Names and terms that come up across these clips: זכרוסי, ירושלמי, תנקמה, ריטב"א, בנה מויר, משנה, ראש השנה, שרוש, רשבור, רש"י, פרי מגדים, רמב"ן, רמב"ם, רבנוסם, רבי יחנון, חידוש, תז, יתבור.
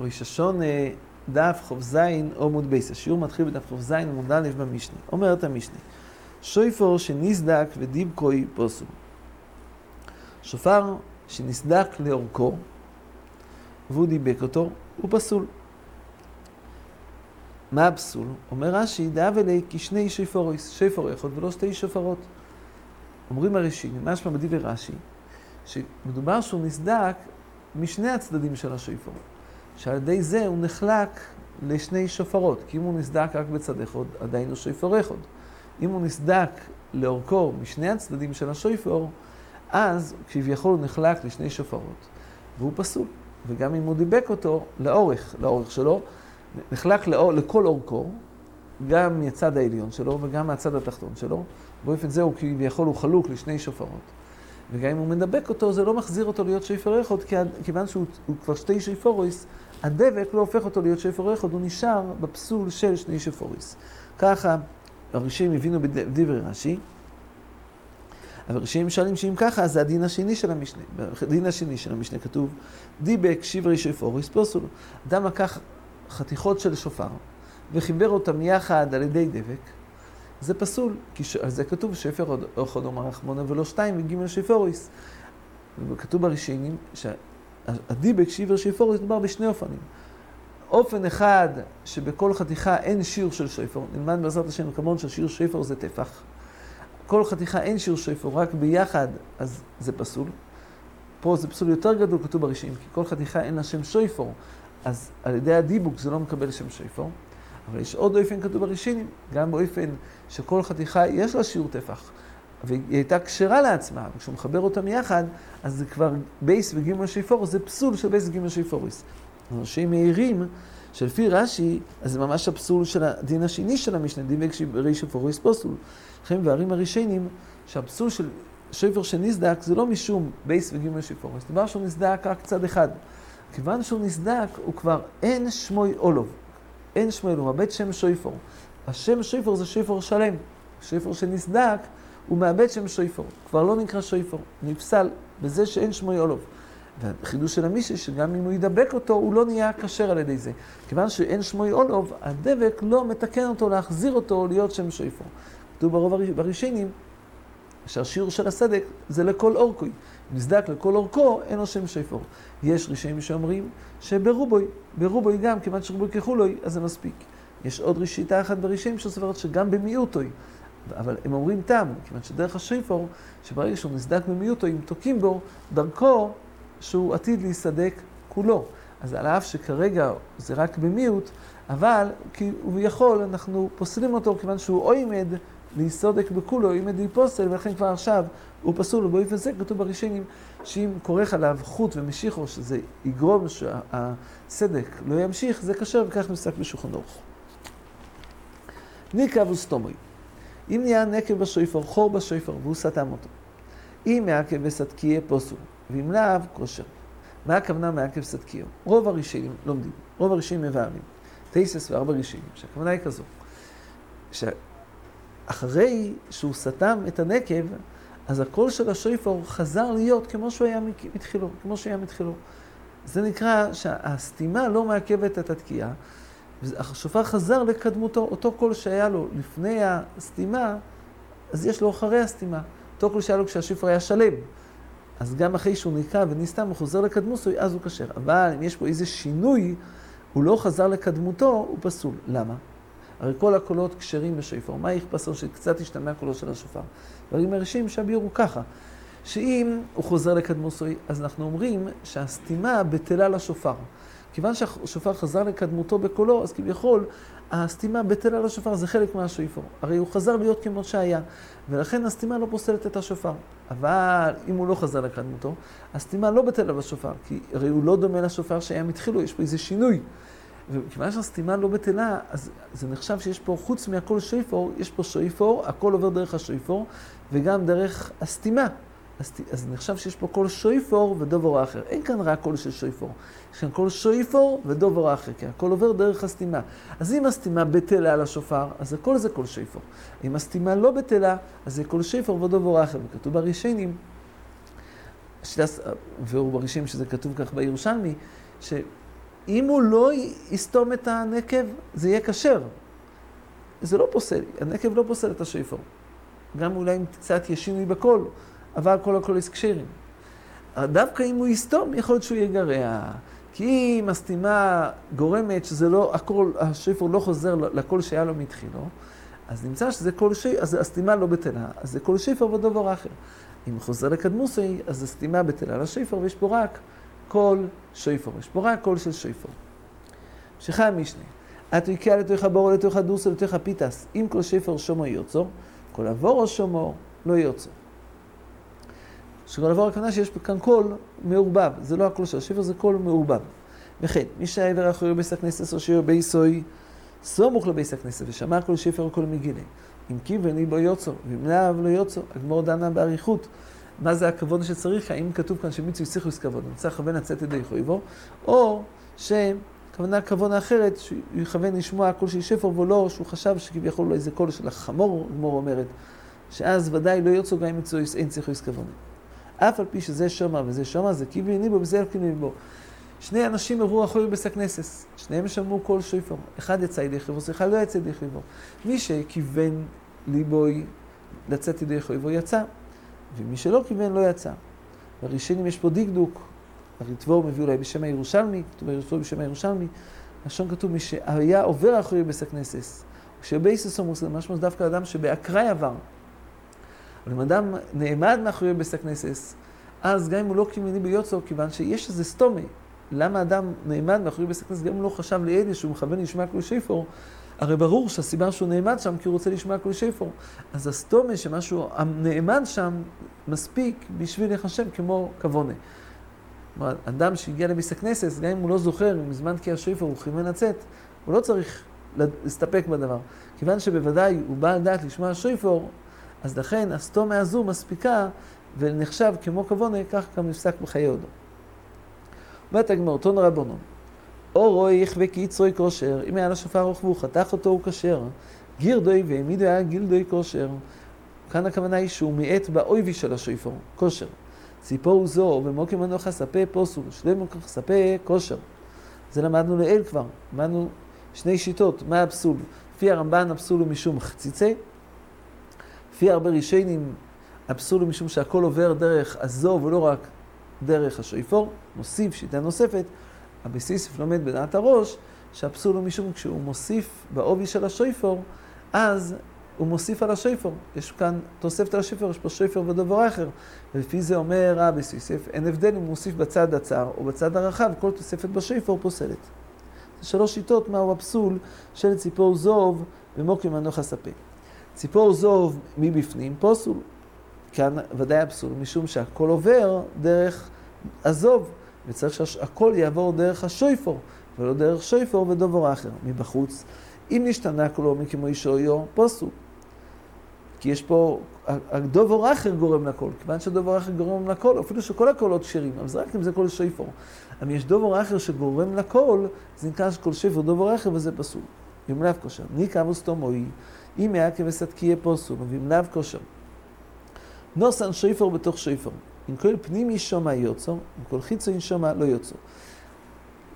ראש השנה דף ח"ז עמוד בייס. השיעור מתחיל בדף ח"ז עמוד א' במשנה. אומרת המשנה, שויפור שנסדק ודיבקוי פוסו. שופר שנסדק לאורכו והוא דיבק אותו, הוא פסול. מה הפסול? אומר רש"י, דאב אלי כשני שויפוריס, שויפור אחד ולא שתי שופרות. אומרים הראשונים, משמע בדברי רש"י, שמדובר שהוא נסדק משני הצדדים של השויפור. שעל ידי זה הוא נחלק לשני שופרות, כי אם הוא נסדק רק בצד אחד, עדיין הוא שויפור אחד. אם הוא נסדק לאורכו משני הצדדים של השויפור, אז כביכול הוא נחלק לשני שופרות, והוא פסול. וגם אם הוא דיבק אותו לאורך שלו, נחלק לכל אורכו, גם מהצד העליון שלו וגם מהצד התחתון שלו, באופן זה הוא כביכול הוא חלוק לשני שופרות. וגם אם הוא מדבק אותו, זה לא מחזיר אותו להיות שויפור אחד, כיוון שהוא כבר שתי שויפוריס, הדבק לא הופך אותו להיות שויפור אחד, הוא נשאר בפסול של שני שויפוריס. ככה הראשיים הבינו בדברי רש"י, אבל הראשיים שואלים שאם ככה, זה הדין השני של המשנה. הדין השני של המשנה כתוב, דיבק שברי שויפוריס פוסול. אדם לקח חתיכות של שופר וחיבר אותם יחד על ידי דבק, זה פסול, כי זה כתוב שופר אחד אומר רחמונה ולא שתיים וגימל שויפוריס. וכתוב הראשיינים שהדיבק שברי שויפוריס מדובר בשני אופנים. אופן אחד שבכל חתיכה אין שיר של שויפור, נלמד בעזרת השם כמון ששיר שויפור זה טפח. כל חתיכה אין שיר שויפור, רק ביחד אז זה פסול. פה זה פסול יותר גדול כתוב הראשיים, כי כל חתיכה אין השם שויפור. אז על ידי הדיבוק זה לא מקבל שם שויפור, אבל יש עוד אופן כתוב הראשיינים, גם באופן שכל חתיכה יש לה שיר טפח, והיא הייתה קשרה לעצמה, וכשהוא מחבר אותם יחד, אז זה כבר בייס וגימל שויפור, זה פסול של בייס וגימל שויפוריס. אנשים מהירים, שלפי רש"י, אז זה ממש הפסול של הדין השני של המשנה, דיבק שברי שויפוריס פוסול. לכן והרים הראשיינים, שהפסול של שויפור שנסדק, זה לא משום בייס וגימל שויפוריס, דבר שהוא נסדק רק צד אחד. כיוון שהוא נסדק, הוא כבר אין שמוי אולוב. אין שמוי אולוב, מאבד שם שויפור. השם שויפור זה שויפור שלם. שויפור שנסדק, הוא מאבד שם שויפור. כבר לא נקרא שויפור, נפסל בזה שאין שמוי אולוב. והחידוש של המשנה שגם אם הוא ידבק אותו, הוא לא נהיה כשר על ידי זה. כיוון שאין שמוי אולוב, הדבק לא מתקן אותו, להחזיר אותו להיות שם שויפור. כתוב ברוב הראשיינים, שהשיעור של הסדק זה לכל אורכוי. נסדק לכל אורכו, אין לו שם שויפור. יש ראשיים שאומרים שברובוי, ברובוי גם, כמעט שרובוי כחולוי, אז זה מספיק. יש עוד ראשיתה אחת בראשיים שסברת שגם במיעוטוי. אבל הם אומרים טעם, כמעט שדרך השויפור, שברגע שהוא נסדק במיעוטוי, אם תוקים בו, דרכו שהוא עתיד להיסדק כולו. אז על אף שכרגע זה רק במיעוט, אבל כי הוא יכול, אנחנו פוסלים אותו כיוון שהוא או עימד, להיסודק בכולו, אם עדי פוסל, ולכן כבר עכשיו הוא פסול, ובאופן זה כתוב בראשיינים, שאם כורך עליו חוט ומשיכו, שזה יגרום שהסדק לא ימשיך, זה קשר, וכך נפסק בשולחן ערוך. ניקב וסתומוי. אם נהיה נקב בשויפור, חור בשויפור, והוא סתם אותו. אם מעקב וסדקייה פוסול, ואם לאו, כושר. מה הכוונה מעקב סדקייה? רוב הראשיינים לומדים, רוב הראשיינים מבארים, 9 ו-4 ראשיינים, שהכוונה היא כזו, אחרי שהוא סתם את הנקב, אז הקול של השויפור חזר להיות כמו שהוא היה מתחילו, כמו שהוא היה מתחילו. זה נקרא שהסתימה לא מעכבת את התקיעה, והשופר חזר לקדמותו, אותו קול שהיה לו לפני הסתימה, אז יש לו אחרי הסתימה. אותו קול שהיה לו כשהשויפור היה שלם, אז גם אחרי שהוא נקע ונסתם, הוא חוזר לקדמותו, אז הוא כשר. אבל אם יש פה איזה שינוי, הוא לא חזר לקדמותו, הוא פסול. למה? הרי כל הקולות קשרים בשויפור. מה יכפסו שקצת השתמע קולו של השופר? דברים הראשיים שהביאו הוא ככה, שאם הוא חוזר לקדמותו, אז אנחנו אומרים שהסתימה בטלה לשופר. כיוון שהשופר חזר לקדמותו בקולו, אז כביכול הסתימה בטלה לשופר, זה חלק מהשויפור. הרי הוא חזר להיות כמו שהיה, ולכן הסתימה לא פוסלת את השופר. אבל אם הוא לא חזר לקדמותו, הסתימה לא בטלה לשופר, כי הרי הוא לא דומה לשופר שהיה מתחילו, יש פה איזה שינוי. וכיוון שהסתימה לא בטלה, אז זה נחשב שיש פה, חוץ מהכל שויפור, יש פה שויפור, הכל עובר דרך השויפור, וגם דרך הסתימה. אז נחשב שיש פה כל שויפור ודובר האחר. אין כאן רק כל של שויפור. יש כאן כל שויפור ודובר האחר, כי הכל עובר דרך הסתימה. אז אם הסתימה בטלה על השופר, אז הכל זה כל שויפור. אם הסתימה לא בטלה, אז זה כל שויפור ודובר האחר. וכתוב הראשיינים, והוא מרגישים שזה כתוב כך בירושלמי, שאם הוא לא יסתום את הנקב, זה יהיה כשר. זה לא פוסל, הנקב לא פוסל את השופר. גם אולי אם קצת ישינוי בכל, אבל כל הכל יסקשרים. דווקא אם הוא יסתום, יכול להיות שהוא יגרע. כי אם הסתימה גורמת שזה לא, הכל, השופר לא חוזר לכל שהיה לו מתחילו, אז נמצא שזה כל שופר, אז הסתימה לא בטלה, אז זה כל שופר ודבר אחר. אם חוזר לקדמוסי, אז הסתימה בטלה לשופר, ויש פה רק כל שופר. יש פה רק כל של שופר. שכה המשנה. התויקיה לתוך הבור, לתוך הדוס, לתוך הפיטס. אם כל שופר שומו יוצור, כל עבור שומו לא יוצור. שכל עבור הכוונה שיש כאן קול מעורבב. זה לא הקול של השופר, זה קול מעורבב. וכן, מי שהעבר אחורי בייס הכנסת או שיעור בייסוי, סומוך לבייס הכנסת ושמע כל שופר או כל מגילה. אם כיוון היא בו יוצור, ואם לאו לא יוצור, הגמור דנה בעריכות. מה זה הכוון שצריך? האם כתוב כאן שמיצוי סיכוס כוון, נמצא כוון לצאת ידי חויבו, או שכוונה כוון האחרת, שהוא יכוון לשמוע הכל שהיא שפר ולא, שהוא חשב שכביכול איזה קול של החמור, הגמור אומרת, שאז ודאי לא יוצור גם אם אין סיכוס כוון. אף על פי שזה שומע וזה שומע, זה כיוון היא בו וזה כיוון היא בו. שני אנשים עברו אחורי בסכנסס, שניהם שמעו כל שופר, אחד יצא ידי חויבו, אחד לא יצא ידי חויבו. מי שכיוון ליבוי לצאת ידי חויבו יצא, ומי שלא כיוון לא יצא. בראשונים יש פה דקדוק, הריטב"א מביא אולי בשם הירושלמי, כתוב הירושלמי בשם הירושלמי, השון כתוב מי שהיה עובר אחורי בסכנסס, כשבייסוס הוא מוסלם, משמעות דווקא אדם שבאקראי עבר. אבל אם אדם נעמד מאחורי בסכנסס, אז גם אם הוא לא כיווני ביוצר, כיוון שיש איזה סתומה, למה אדם נעמד מאחורי בסכנסס, גם אם הוא לא חשב לידי שהוא מכוון לשמוע כל שופר, הרי ברור שהסיבה שהוא נעמד שם כי הוא רוצה לשמוע כל שופר. אז הסתומה שמשהו נעמד שם מספיק בשביל לחשב כמו כוונה. אדם שהגיע למסכנסס, גם אם הוא לא זוכר, אם מזמן כי השופר הוא כיוון לצאת, הוא לא צריך להסתפק בדבר. כיוון שבוודאי הוא בא לדעת לשמוע שופר, אז לכן הסתומה הזו מספיקה ונחשב כמו כוונה, כך גם נפסק בחיי עודו. ואת הגמרא, תנו רבנן. או רויך וקיצוי כושר, אם היה לשופר רוכבו, חתך אותו הוא כשר, גירדוי והעמידו היה גילדוי כושר. כאן הכוונה היא שהוא מעט באויבי של השופר, כושר. ציפור זו ומוקי מנוח ספה פוסו, שלם מוקח ספה כושר. זה למדנו לעיל כבר, למדנו שני שיטות, מה הפסול? לפי הרמב"ן הפסול הוא משום חציצה, לפי הרבה רישיינים הפסול הוא משום שהכל עובר דרך הזו ולא רק דרך השופר, מוסיף שיטה נוספת, הבסיס לומד בדעת הראש, שהפסול הוא משום כשהוא מוסיף בעובי של השופר, אז הוא מוסיף על השופר. יש כאן תוספת על השופר, יש פה שופר ודבר אחר. ולפי זה אומר הבסיס, אין הבדל אם הוא מוסיף בצד הצר או בצד הרחב, כל תוספת בשופר פוסלת. זה שלוש שיטות מהו הפסול של ציפור זוב ומוקי מנוח הספה. ציפור זוב מבפנים פוסול. כאן ודאי הפסול, משום שהכל עובר דרך הזוב. וצריך שהכל יעבור דרך השופר, ולא דרך שופר ודבר אחר, מבחוץ. אם נשתנה כולו מכמו אישויו, פוסו. כי יש פה, הדבר אחר גורם לכל, כיוון שהדבר אחר גורם לכל, אפילו שכל הקולות שרים, אבל זה רק אם זה כל שופר. אבל יש דבר אחר שגורם לכל, זה נקרא שכל שופר ודבר אחר, וזה פסול. ואם לאו כושר, ניקה וסתומוי, אם היה כבסתקי יהיה פוסול, ואם לאו כושר. נוסן שופר בתוך שופר. אם כל פנימי שומע יוצור, אם כל חיצוני שומע לא יוצור.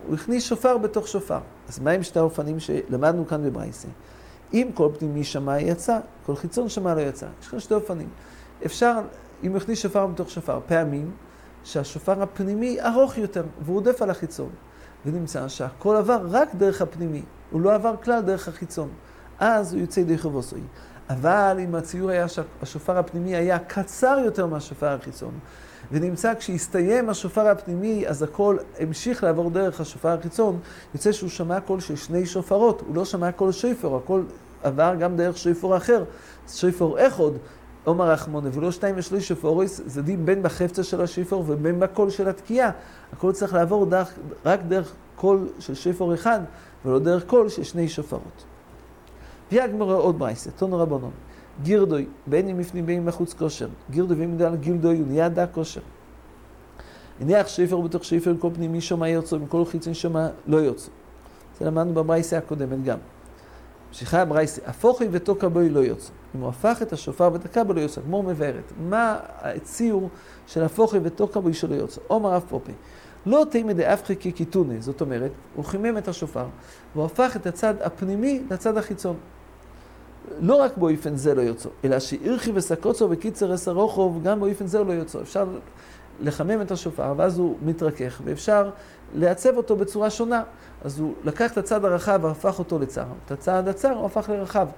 הוא הכניס שופר בתוך שופר. אז מה עם שתי האופנים שלמדנו כאן בברייתא? אם כל פנימי שומע יצא, כל חיצוני שומע לא יצא. יש כאן שתי אופנים. אפשר, אם הוא הכניס שופר בתוך שופר, פעמים שהשופר הפנימי ארוך יותר, והוא עודף על החיצון. ונמצא שהכל עבר רק דרך הפנימי, הוא לא עבר כלל דרך החיצון. אז הוא יוצא דרך הבוסוי. אבל אם הציור היה שהשופר הפנימי היה קצר יותר מהשופר החיצון, ונמצא כשהסתיים השופר הפנימי, אז הכל המשיך לעבור דרך השופר החיצון, יוצא שהוא שמע קול של שני שופרות, הוא לא שמע קול שופר, הכל עבר גם דרך שופר אחר, שופר אחד, עומר רחמונה, ולא שתיים ושלוש שופוריס, זה די בין בחפצה של השופר ובין בקול של התקיעה, הכל צריך לעבור רק דרך קול של שופר אחד, ולא דרך קול של שני שופרות. פי הגמרא עוד ברייתא, תנו רבנן, גירדוי, בין אם בפנים בין אם בחוץ כושר, גירדוי ואם דן גילדוי, הוא נהיה דק כושר. הניח שופר בתוך שופר, כל פנימי שומע יוצא, מכל חיצוני שומע לא יוצא. זה למדנו בברייתא הקודמת גם. משיחה ברייסי, הפוכי ותוקבוי לא יוצא. אם הוא הפך את השופר ותקבוי לא יוצא, כמו מבארת. מה הציור של הפוכי ותוקבוי שלא יוצא? אומר אף פופי. לא תימי דאפכי כקיתוני, זאת אומרת, הוא חימם את השופר, והוא הפך את הצד הפנימי לצד החיצון. לא רק באופן זה לא יוצא, אלא שאירחי וסקוצו וקיצר אסרוכוב, גם באופן זה לא יוצא. אפשר לחמם את השופר, ואז הוא מתרכך, ואפשר לעצב אותו בצורה שונה. אז הוא לקח את הצד הרחב והפך אותו לצר, את הצד הצר הוא הפך לרחב.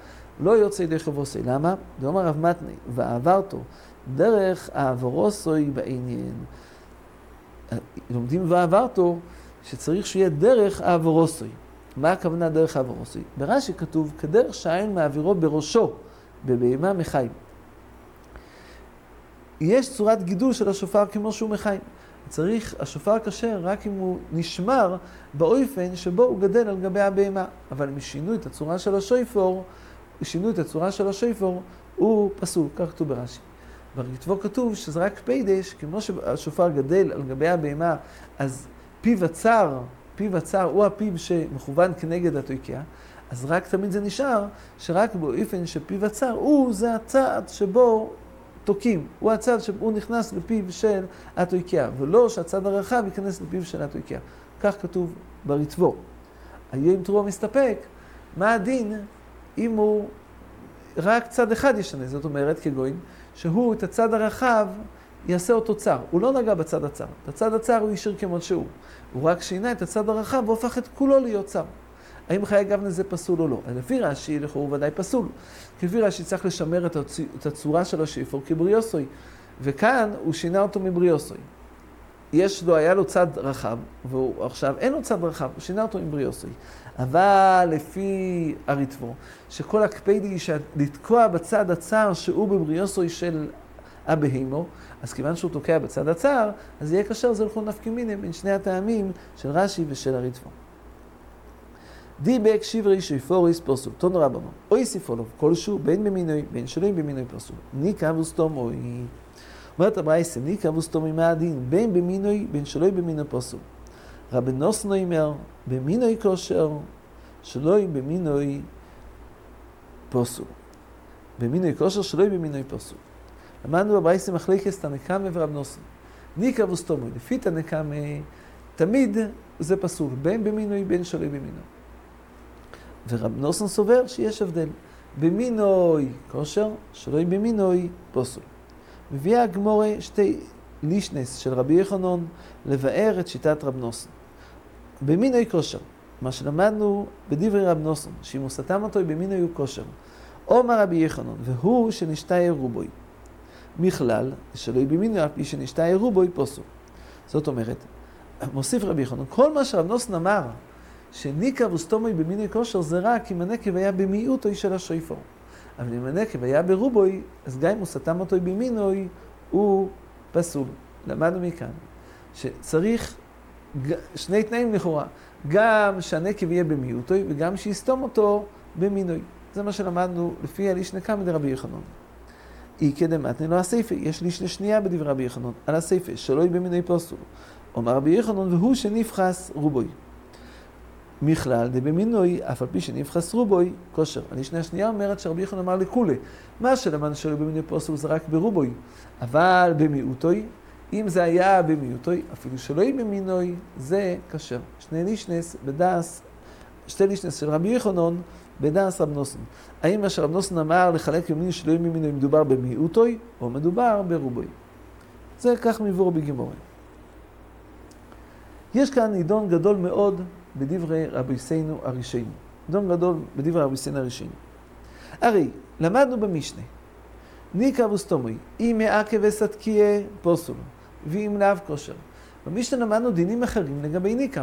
לא יוצא ידי חברוסי. למה? דאמר רב מתני, ועברתו דרך העברוסוי בעניין. לומדים ועברתו שצריך שיהיה דרך העברוסוי. מה הכוונה דרך העברוסוי? ברש"י כתוב, כדרך שהעין מעבירו בראשו, בבהמה מחיים. יש צורת גידול של השופר כמו שהוא מחיים. צריך, השופר קשר רק אם הוא נשמר באופן שבו הוא גדל על גבי הבהמה. אבל אם שינו את הצורה של השויפור, הוא פסול, כך כתוב ברש"י. בריטב"א כתוב שזה רק פיידש, כמו שהשופר גדל על גבי הבהמה, אז פיו הצר הוא הפיו שמכוון כנגד התויקיה, אז רק תמיד זה נשאר, שרק באופן שפיו הצר הוא זה הצד שבו תוקים, הוא הצד שהוא נכנס לפיו של התויקיה, ולא שהצד הרחב ייכנס לפיו של התויקיה. כך כתוב בריטב"א. היה אם תרוע מסתפק, מה הדין אם הוא רק צד אחד ישנה, זאת אומרת כגוין, שהוא את הצד הרחב יעשה אותו צר. הוא לא נגע בצד הצר. את הצד הצר הוא ישיר כמו שהוא. הוא רק שינה את הצד הרחב והופך את כולו להיות צר. האם חיי גוון זה פסול או לא? לפי רש"י, לכאורה ודאי פסול. כפי רש"י צריך לשמר את הצורה של השיפור כבריוסוי. וכאן הוא שינה אותו מבריוסוי. היה לו צד רחב, ועכשיו אין לו צד רחב, הוא שינה אותו מבריוסוי. אבל לפי הריטב"א, שכל הקפדי לתקוע בצד הצר שהוא בבריאוסוי של הבהימו, אז כיוון שהוא תוקע בצד הצר, אז יהיה קשר זה לכון נפקי מינים בין שני הטעמים של רש"י ושל הריטב"א. דיבק שברי שיפוריס פרסול, תון רבא אמר, אוי סיפולוב, כלשהו בין במינוי, בין שלויים במינוי פרסול, ניקה וסתום אוי. אומרת הברייתא, ניקה וסתום עם הדין, בין במינוי, בין שלויים במינוי פרסול. רבנוסם אומר, במינוי כושר, שלוי במינוי פוסו. במינוי כושר, שלוי במינוי פוסו. למדנו בברייתא מחליקת תנקמה ורבנוסם. ניקה וסתומו, לפי תנקמה, תמיד זה פסול, בין במינוי, בין שלוי במינוי. ורבנוסם סובר שיש הבדל. במינוי כושר, שלוי במינוי פוסו. מביאה הגמרא שתי לישנס של רבי יחנון לבאר את שיטת רבנוסם. במינוי כושר, מה שלמדנו בדברי רבנוסם, שאם הוא סתם אותו במינוי הוא כושר. אומר רבי יחנון, והוא שנשתער רובוי. מכלל, שלוי במינוי, אף פי שנשתער רובוי פוסו. זאת אומרת, מוסיף רבי יחנון, כל מה שרבנוסם אמר, שניקב וסתומוי במינוי כושר, זה רק אם הנקב היה במיעוטוי של השויפור. אבל אם הנקב היה ברובוי, אז גם אם הוא סתם אותו במינוי, הוא פסול. למדנו מכאן, שצריך שני תנאים לכאורה, גם שהנקב יהיה במיעוטוי וגם שיסתום אותו במינוי. זה מה שלמדנו לפי הליש נקמה דרבי יחנון. אי קדמתני לו הסייפה, יש ליש לשנייה בדברי רבי יחנון, על הסייפה, שלוי במינוי פסול. אומר רבי יחנון, והוא שנפחס רובוי. מכלל דה במינוי, אף על פי שנפחס רובוי, כושר. הליש השנייה אומרת שרבי יחנון אמר לכולה, מה שלמדנו שלוי במינוי פסול זה רק ברובוי, אבל במיעוטוי, אם זה היה במיעוטוי, אפילו שלא יהיה במינוי, זה כשר. שתי לישנס של רבי יחנון בדעס רבנוסם. האם מה שרבנוסם אמר לחלק במינוי שלא יהיה במינוי מדובר במיעוטוי, או מדובר ברובוי. זה כך מבואר בגמרא. יש כאן עידון גדול מאוד בדברי רבינו הראשון. הרי, למדנו במשנה, ניקה וסתומוי, אם מעקב וסתקיה פוסול. ואם לאו כושר. במשנה למדנו דינים אחרים לגבי ניקב.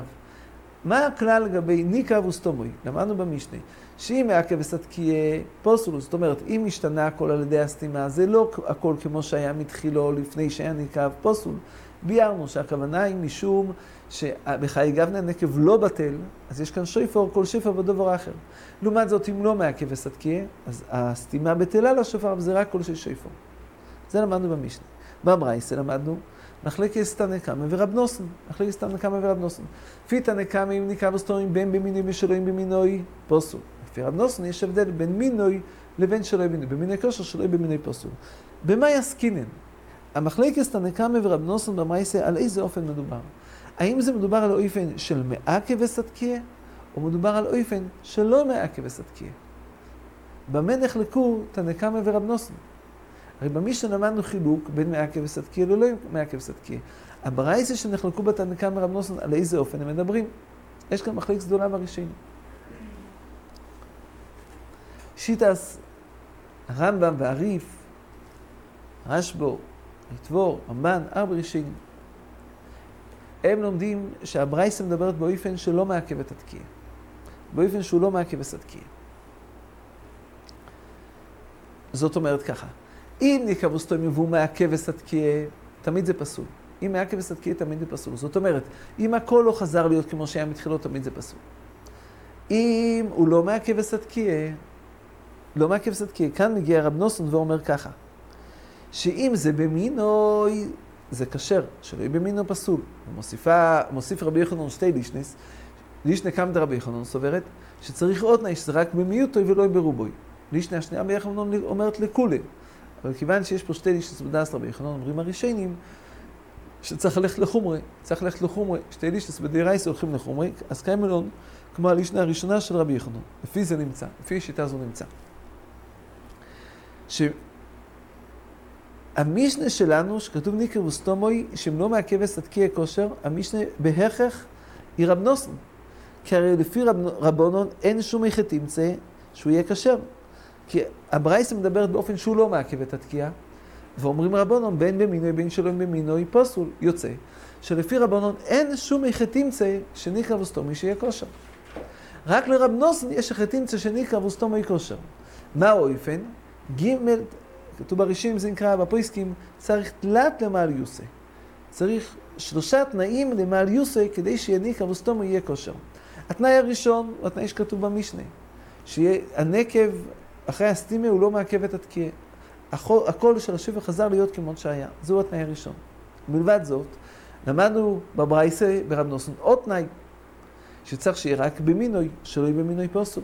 מה הכלל לגבי ניקב וסתומוי? למדנו במשנה, שאם מעקב וסתקיה פוסול, זאת אומרת, אם השתנה הכל על ידי הסתימה, זה לא הכל כמו שהיה מתחילו לפני שהיה ניקב פוסול. ביארנו שהכוונה היא משום שבחיי גוון הנקב לא בטל, אז יש כאן שויפור, כל שיפה בדבר אחר. לעומת זאת, אם לא מעקב וסתקיה, אז הסתימה בטלה לשופר, וזה רק כל שיפור. זה למדנו במשנה. בברייתא למדנו, מחליקת תנקמה ורבנוסם. לפי תנקמה, אם ניקב וסתומוי בין במינוי ושלא במינוי פסול. לפי רבנוסם יש הבדל בין מינוי לבין שלא במינוי, במינוי כושר שלא במינוי פסול. במה יסקינן? המחלוקת תנקמה ורבנוסם במעשה על איזה אופן מדובר? האם זה מדובר על אופן של מעקב וסדקיה, או מדובר על אופן שלא מעקב וסדקיה? במה נחלקו תנקמה ורבנוסם? הרי במשנה למדנו חילוק בין מעקב וסדקיה ללא מעקב וסדקיה. הברייתא שנחלקו בתנקמה ורבנוסם על איזה אופן הם מדברים? יש כאן מחלוקת גדולה בראשונים. שיטת הרמב"ם והריף, רשבור, יתבור, רמב"ן, ארבע ראשונים. הם לומדים שהברייתא מדברת באופן שלא מעכב את התקיעה. באופן שהוא לא מעכב את התקיעה. זאת אומרת ככה, אם ניקבוס תומים והוא מעכב את התקיעה, תמיד זה פסול. אם מעכב את התקיעה, תמיד זה פסול. זאת אומרת, אם הכל לא חזר להיות כמו שהיה מתחילות, תמיד זה פסול. אם הוא לא מעכב את התקיעה, לא מעכב את התקיעה, כאן מגיע רבנוסם ואומר ככה, שאם זה במינוי, זה כשר, שלא יהיה במינו פסול. מוסיף רבי יחנון שתי לישנס, לישנה קמת רבי יחנון סוברת, שצריך עוד נאי שזה רק במיעוטוי ולא ברובוי. לישנה השנייה רבי יחנון אומרת לכולה. אבל כיוון שיש פה שתי לישנס בדעת רבי יחנון, אומרים הראשונים, שצריך ללכת לחומרי, שתי לישנס בדרייס הולכים לחומרי, אז קיימלון, כמו הלישנה הראשונה של רבי יחנון. לפי זה נמצא, לפי שיטה זו נמצא. המשנה שלנו, שכתוב ניקר וסתומוי, שהם לא מעכב וסדקי הכושר, המשנה בהכרח היא רבנוסם. כי הרי לפי רבנון אין שום איכת ימצא שהוא יהיה כשר. כי הברייתא מדברת באופן שהוא לא מעכב את התקיעה, ואומרים רבנון, בין במינוי, בין שלא במינוי, פסול, יוצא. שלפי רבנון אין שום איכת ימצא שניקר וסתומוי שיהיה כושר. רק לרבנוסם יש איכת ימצא שניקר וסתומוי כושר. מה האופן? ג' כתוב בראשים, זה נקרא בפריסקים, צריך תלת למעל יוסה. צריך שלושה תנאים למעל יוסה כדי שיניקה וסתום יהיה כושר. התנאי הראשון הוא התנאי שכתוב במשנה, שהנקב אחרי הסתימה הוא לא מעכב את התקיעה. הכל של השיבה חזר להיות כמות שהיה. זהו התנאי הראשון. מלבד זאת, למדנו בברייתא ברבנוסם עוד תנאי, שצריך שיהיה רק במינוי, שלא יהיה במינוי פסול.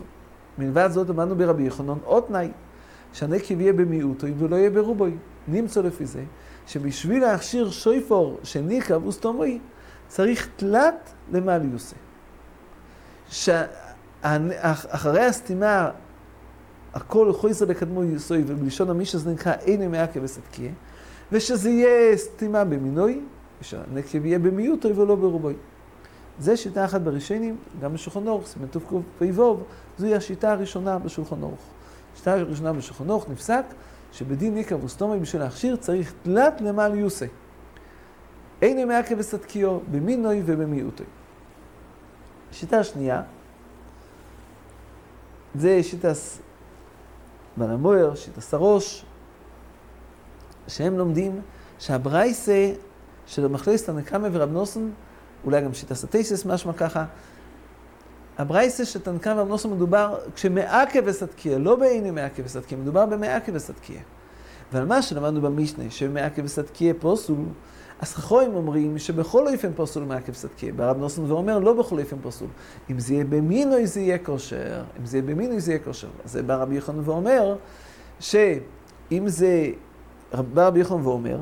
מלבד זאת, למדנו ברבי יחנון עוד תנאי, שהנקב יהיה במיעוטוי ולא יהיה ברובוי. נמצא לפי זה, שבשביל להכשיר שויפור שניקב וסתומוי, צריך תלת למעל יוסה. שאחרי הסתימה, הכל חויזה לקדמו יוסוי, ובלשון המישה זה נקרא איני מעכב וסדקיה, ושזה יהיה סתימה במינוי, ושהנקב יהיה במיעוטוי ולא ברובוי. זה שיטה אחת בראשונים, גם בשולחן ערוך, סימן טוב פ"ו, זוהי השיטה הראשונה בשולחן ערוך. שיטה הראשונה בשולחן ערוך נפסק שבדין ניקב וסתומי בשביל להכשיר צריך תלת למעל יוסה. אינו מעכב וסדקיו במינוי ובמיעוטי. השיטה השנייה, זה שיטת בנה מויר, שיטת שרוש, שהם לומדים שהברייתא של מחלוקת תנקמה ורבנוסם, אולי גם שיטת סטייסס משמע ככה, הברייתא שתנקמה ורבנוסם מדובר כשמעכב וסדקיה, לא בעיני מעכב וסדקיה, מדובר במעכב וסדקיה. ועל מה שלמדנו במשנה, שמעכב וסדקיה פוסול, אז חכמים אומרים שבכל אופן פוסול מעכב וסדקיה. ברבנוסם ואומר לא בכל אופן פוסול. אם זה יהיה במינוי זה יהיה כושר, אם זה יהיה במינוי זה יהיה כושר. אז בא רבי יחנון ואומר שאם זה, בא רבי יחנון ואומר,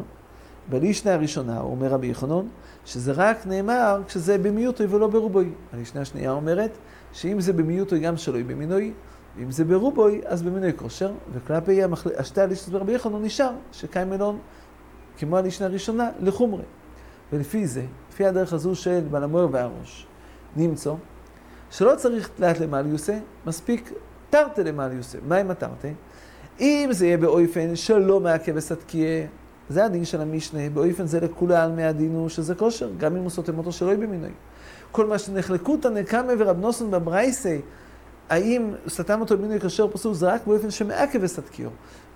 בלישנה הראשונה אומר רבי יחנון, שזה רק נאמר כשזה במיעוטוי ולא ברובוי. הלישנה השנייה אומרת שאם זה במיעוטוי גם שלא יהיה במינוי, ואם זה ברובוי אז במינוי כושר, וכלפי השתי הלישנות ברבי יחנון נשאר שקיימלון, כמו הלישנה הראשונה, לחומרי. ולפי זה, לפי הדרך הזו של בנה מויר והראש, נמצא שלא צריך תלת למעל יוסה, מספיק תרתי למעל יוסה. מה עם התרתי? אם זה יהיה באופן שלא מעכב וסדקיה, זה הדין של המשנה, באופן זה לכולה על מהדין הוא שזה כושר, גם אם הוא סותם אותו שלא יהיה במינוי. כל מה שנחלקו תנקמה ורבנוסם בברייתא, האם סתם אותו במינוי כשר פסול, זה רק באופן שמעכב וסדקיו.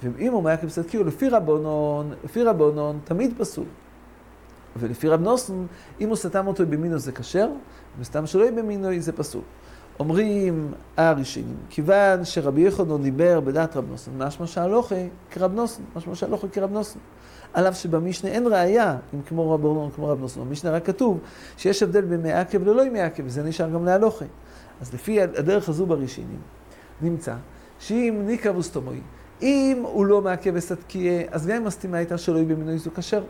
ואם הוא מעכב וסדקיו, לפי רבנון, תמיד פסול. ולפי רבנוסם, אם הוא סתם אותו במינוי זה כשר, וסתם שלא יהיה במינוי זה פסול. אומרים הראשונים, כיוון שרבי יחנון דיבר בדעת רבנוסם, משמע שהלוכה כרבנוסם, עליו שבמשנה אין ראייה, אם כמו רבנון, כמו רבנוסם. במשנה רק כתוב שיש הבדל במעכב ללא מעכב, זה נשאר גם להלוכה. אז לפי הדרך הזו בראשונים, נמצא, שאם ניקבוס תומוי, אם הוא לא מעכב הסתקייה, אז גם אם הסתימה הייתה שלא היא במינוי זו כשר.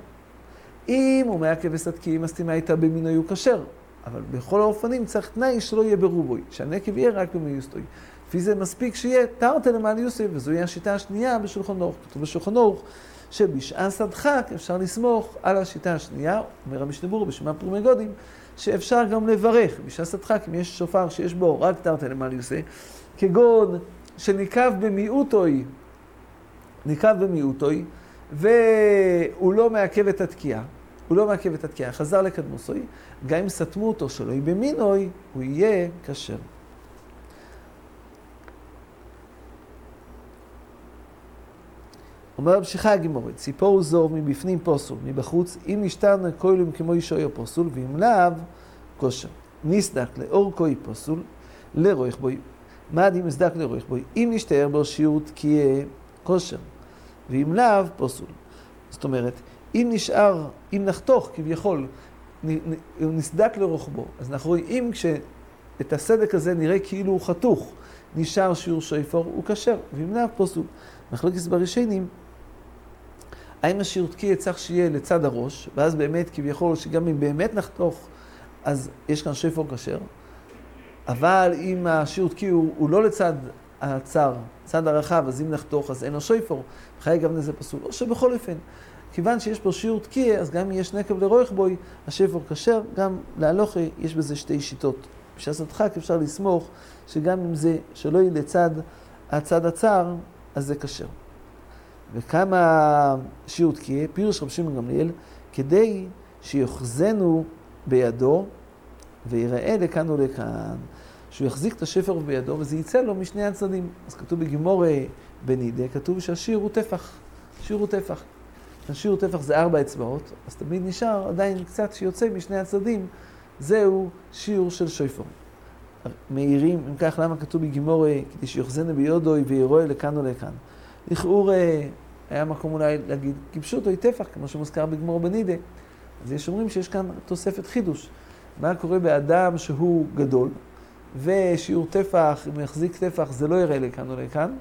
אם הוא מעכב הסתקייה, אם הסתימה הייתה במינוי הוא כשר. אבל בכל האופנים צריך תנאי שלא יהיה ברובוי, שהנקב יהיה רק במינוי זו. לפי זה מספיק שיהיה תרתי למען יוסף, וזו היא השיטה השנייה בשולחן ערוך. כתוב בשולחן ערוך שבשעה סדחק אפשר לסמוך על השיטה השנייה, אומר המשנה ברורה בשמה פרי מגדים, שאפשר גם לברך בשעה סדחק אם יש שופר שיש בו רק תרתי למען יוסף, כגון שניקב במיעוטוי, ניקב במיעוטוי, והוא לא מעכב את התקיעה, הוא לא מעכב את התקיעה, חזר לקדמוסוי, גם אם סתמו אותו שלא יהיה במינוי, הוא יהיה כשר. אומר המשיכה הגמורה, ציפור זור מבפנים פוסול, מבחוץ, אם נשתן כוילום כמו אישוי פוסול, ואם לאו, כושר. נסדק לאור כוי פוסול, לרוח בוי. מה אם נסדק לרוח בוי? אם נשתאר בו שיעור תקיעה כושר, ואם לאו, פוסול. זאת אומרת, אם נשאר, אם נחתוך כביכול, נסדק לרוח בו, אז אנחנו רואים שאת הסדק הזה נראה כאילו הוא חתוך, נשאר שיעור שויפור, הוא כשר, ואם לאו, פוסול. מחלוקת בראשונים, האם השיעור תקיעה צריך שיהיה לצד הראש, ואז באמת כביכול שגם אם באמת נחתוך, אז יש כאן שופר כשר, אבל אם השיעור תקיעה הוא לא לצד הצר, צד הרחב, אז אם נחתוך אז אין לו שופר, חיי גם נזה פסול, או שבכל אופן, כיוון שיש פה שיעור תקיעה, אז גם אם יש נקב לרוח בוי, השופר כשר, גם להלוכי יש בזה שתי שיטות. בשעת חק אפשר לסמוך שגם אם זה שלא יהיה לצד הצד הצר, אז זה כשר. וכמה שיעור תקיעה, פירוש רבי שמעון בן גמליאל, כדי שיוחזנו בידו, ויראה לכאן או לכאן, שהוא יחזיק את השפר בידו, וזה יצא לו משני הצדדים. אז כתוב בגמרא בנידה, כתוב שהשיר הוא טפח. שיר הוא טפח. השיר הוא טפח זה 4 אצבעות, אז תמיד נשאר עדיין קצת שיוצא משני הצדדים, זהו שיר של שופר. מהירים, אם כך, למה כתוב בגמרא, כדי שיוחזנה ביודוי ויראה לכאן או לכאן. לכאורה, היה מקום אולי להגיד, כפשוטו היא טפח, כמו שמוזכר בגמרא בנידה. אז יש אומרים שיש כאן תוספת חידוש. מה קורה באדם שהוא גדול, ושיעור טפח, אם הוא יחזיק טפח, זה לא יראה לכאן או לכאן,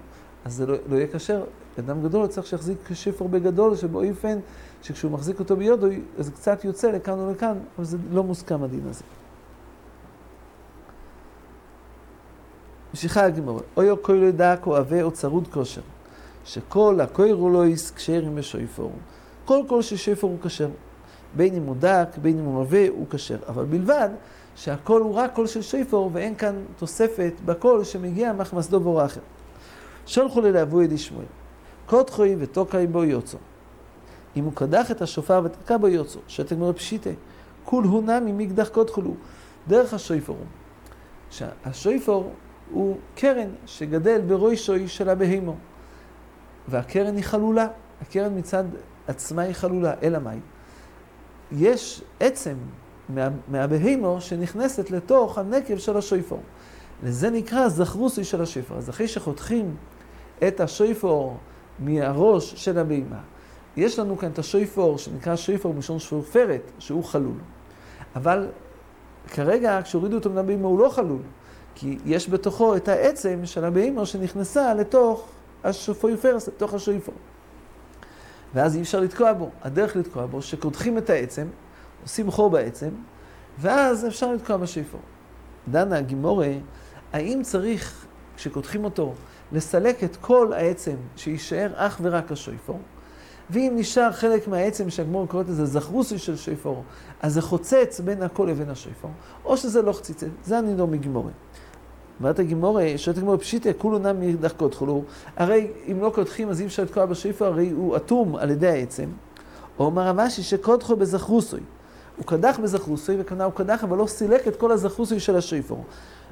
אז זה לא יהיה כשר. אדם גדול צריך שיחזיק שפר בגדול, שבאופן שכשהוא מחזיק אותו ביודוי, אז קצת יוצא לכאן או לכאן, אבל זה לא מוסכם הדין הזה. משיכה הגמרא, אויו כוילי דק או אווה או צרוד כושר, שכל הכוירו לא יש כשר עם השויפור. כל ששויפור הוא כשר, בין אם הוא דק, בין אם הוא אווה הוא כשר, אבל בלבד שהכל הוא רק כל של שויפור ואין כאן תוספת בכל שמגיע מחמס דוב או אחר. שולחו ללאבו ידי שמואל, קודחוי ותוקאי בו יוצו. אם הוא קדח את השופר ותקע בו יוצו, שתק מראה פשיטה, כול הונה ממקדח קודחולו, דרך השויפור. השויפור הוא קרן שגדל ברוישוי של הבהימו. והקרן היא חלולה. הקרן מצד עצמה היא חלולה, אלא מאי. יש עצם מהבהימו שנכנסת לתוך הנקב של השויפור. לזה נקרא זכרוסי של השויפור. אז אחרי שחותכים את השויפור מהראש של הבהימה, יש לנו כאן את השויפור שנקרא שויפור משום שופרת, שהוא חלול. אבל כרגע כשהורידו אותו מהבהימה הוא לא חלול. כי יש בתוכו את העצם של הבהימה שנכנסה לתוך השויפרס, לתוך השויפור. ואז אי אפשר לתקוע בו. הדרך לתקוע בו שקודחים את העצם, עושים חור בעצם, ואז אפשר לתקוע בשויפור. דנה הגמורה, האם צריך, כשקודחים אותו, לסלק את כל העצם שישאר אך ורק השויפור? ואם נשאר חלק מהעצם שהגמורה קוראת לזה זכרוסי של שויפור, אז זה חוצץ בין הכל לבין השויפור, או שזה לא חציצה, זה הנידון מגמורה. אומרת הגמורה, שואלת הגמורה, פשיטה, כולו נם מידח קודחולו, הרי אם לא קודחים אז אי אפשר לתקוע בשויפור, הרי הוא אטום על ידי העצם. או אומר המשי שקודחו בזכרוסוי, הוא קדח בזכרוסוי וכנע הוא קדח, אבל לא סילק את כל הזכרוסוי של השויפור.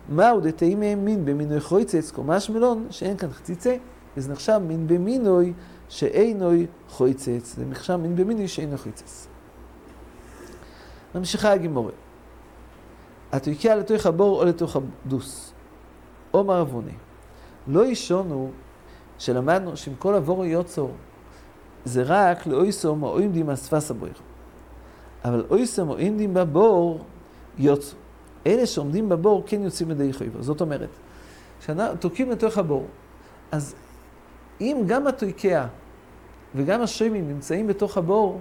מהו דתאים מין במינוי חויצץ, קומש מלון, שאין כאן חציצה, אז נחשב מין במינוי שאינוי חויצץ, זה נחשב מין במינוי שאינוי חויצץ. ממשיכה הגמורה, התויקיה לתוך הבור או לתוך הדוס. עומר אבוני, לא ישונו שלמדנו שאם כל עבור יוצור זה רק לאויסום או עמדים אספס הבויר. אבל אויסום או עמדים בבור יוצור. אלה שעומדים בבור כן יוצאים מדי חויבר. זאת אומרת, תוקים לתוך הבור. אז אם גם התויקיה וגם השמים נמצאים בתוך הבור,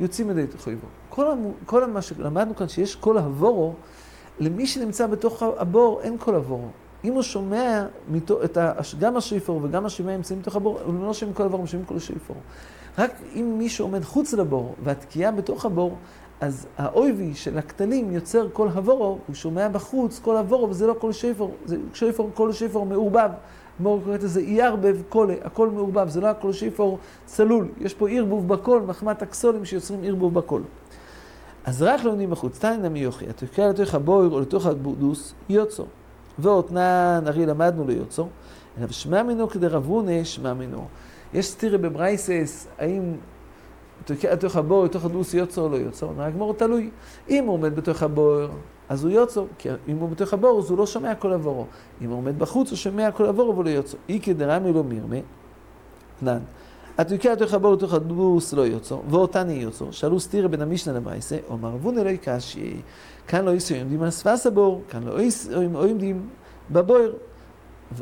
יוצאים מדי תוך הבור. כל מה שלמדנו כאן שיש כל הבורו, למי שנמצא בתוך הבור אין כל הבורו. אם הוא שומע גם השאיפור וגם השמיים נמצאים בתוך הבור, הוא לא שומע כל הבור, הוא שומע כל השאיפור. רק אם מישהו עומד חוץ לבור והתקיעה בתוך הבור, אז האויבי של הקטלים יוצר כל הוורו, הוא שומע בחוץ כל הוורו, וזה לא כל שפר, זה שפר, כל שפר מעורבב. מור קוראת לזה יערבב קולה, הכל מעורבב, זה לא כל שפר צלול. יש פה ערבוב בכל, מחמת אקסולים שיוצרים ערבוב בכל. אז רק לעונים בחוץ, תנא מיוכי, התוקע לתוך הבויר או לתוך הבודוס, יוצור. ואותנן, הרי למדנו ליוצור, אלא שמע מנו כדרבונה, שמע מנו. יש סתירה בברייסס, האם בתוך הבור, בתוך הדוס יוצר או לא יוצר, הגמור תלוי. אם הוא עומד בתוך הבור, אז הוא יוצר, כי אם הוא בתוך הבור, אז הוא לא שומע כל עבורו. אם הוא עומד בחוץ, הוא שומע כל עבורו ולא יוצר. איקי דרמי לא מרמה, נן. התוקע בתוך הבור, בתוך הדוס לא יוצר, ואותני יוצר. שאלו סתירה בין המשנה למעשה, אומר רבון אלוהי קשי, כאן לא איסו עומדים על ספס הבור, כאן לא איסו עומדים בבור,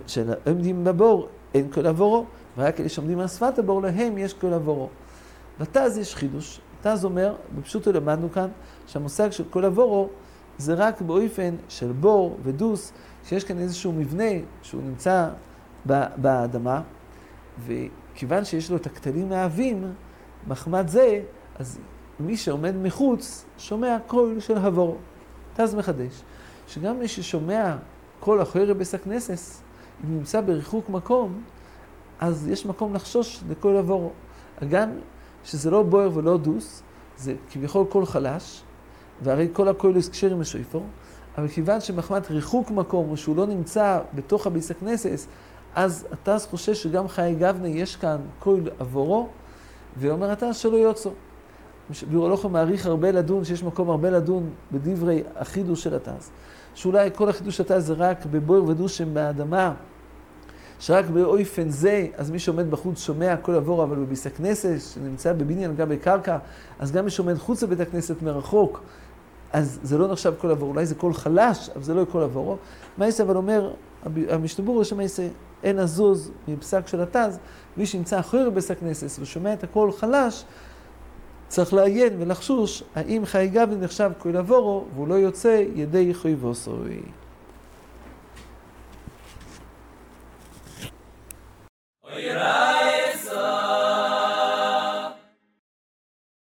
שעומדים בבור אין כל עבורו, ורק אלה שעומדים על שפת הבור, להם יש כל עבורו. בתז יש חידוש, תז אומר, בפשוטו למדנו כאן, שהמושג של כל עבורו זה רק באופן של בור ודוס, שיש כאן איזשהו מבנה שהוא נמצא באדמה, וכיוון שיש לו את הקטלים העבים, מחמת זה, אז מי שעומד מחוץ שומע קול של עבורו. תז מחדש, שגם מי ששומע קול אחר בסכנסס, אם נמצא בריחוק מקום, אז יש מקום לחשוש לכל עבורו. גם שזה לא בוער ולא דוס, זה כביכול קול חלש, והרי כל הקולוס קשר עם השויפור, אבל כיוון שמחמת ריחוק מקום, או שהוא לא נמצא בתוך הביס הכנסס, אז אתה חושש שגם חיי גבנה יש כאן קול עבורו, ואומר אתה שלא יוצא. בירולוך מעריך הרבה לדון, שיש מקום הרבה לדון בדברי החידוש של התז. שאולי כל החידוש של התז זה רק בבוער ודוס שהם באדמה, שרק באופן זה, אז מי שעומד בחוץ שומע כל עבור, אבל בביס הכנסת שנמצא בבניין גבי קרקע, אז גם מי שעומד חוץ לבית הכנסת מרחוק, אז זה לא נחשב כל עבור, אולי זה כל חלש, אבל זה לא כל עבורו. מייסה אבל אומר, המשתבור יש מייסה, אין הזוז מפסק של התז, מי שנמצא אחרי בביס הכנסת ושומע את הכל חלש, צריך לעיין ולחשוש, האם חי גבי נחשב כל עבורו, והוא לא יוצא ידי חוי ועשוי.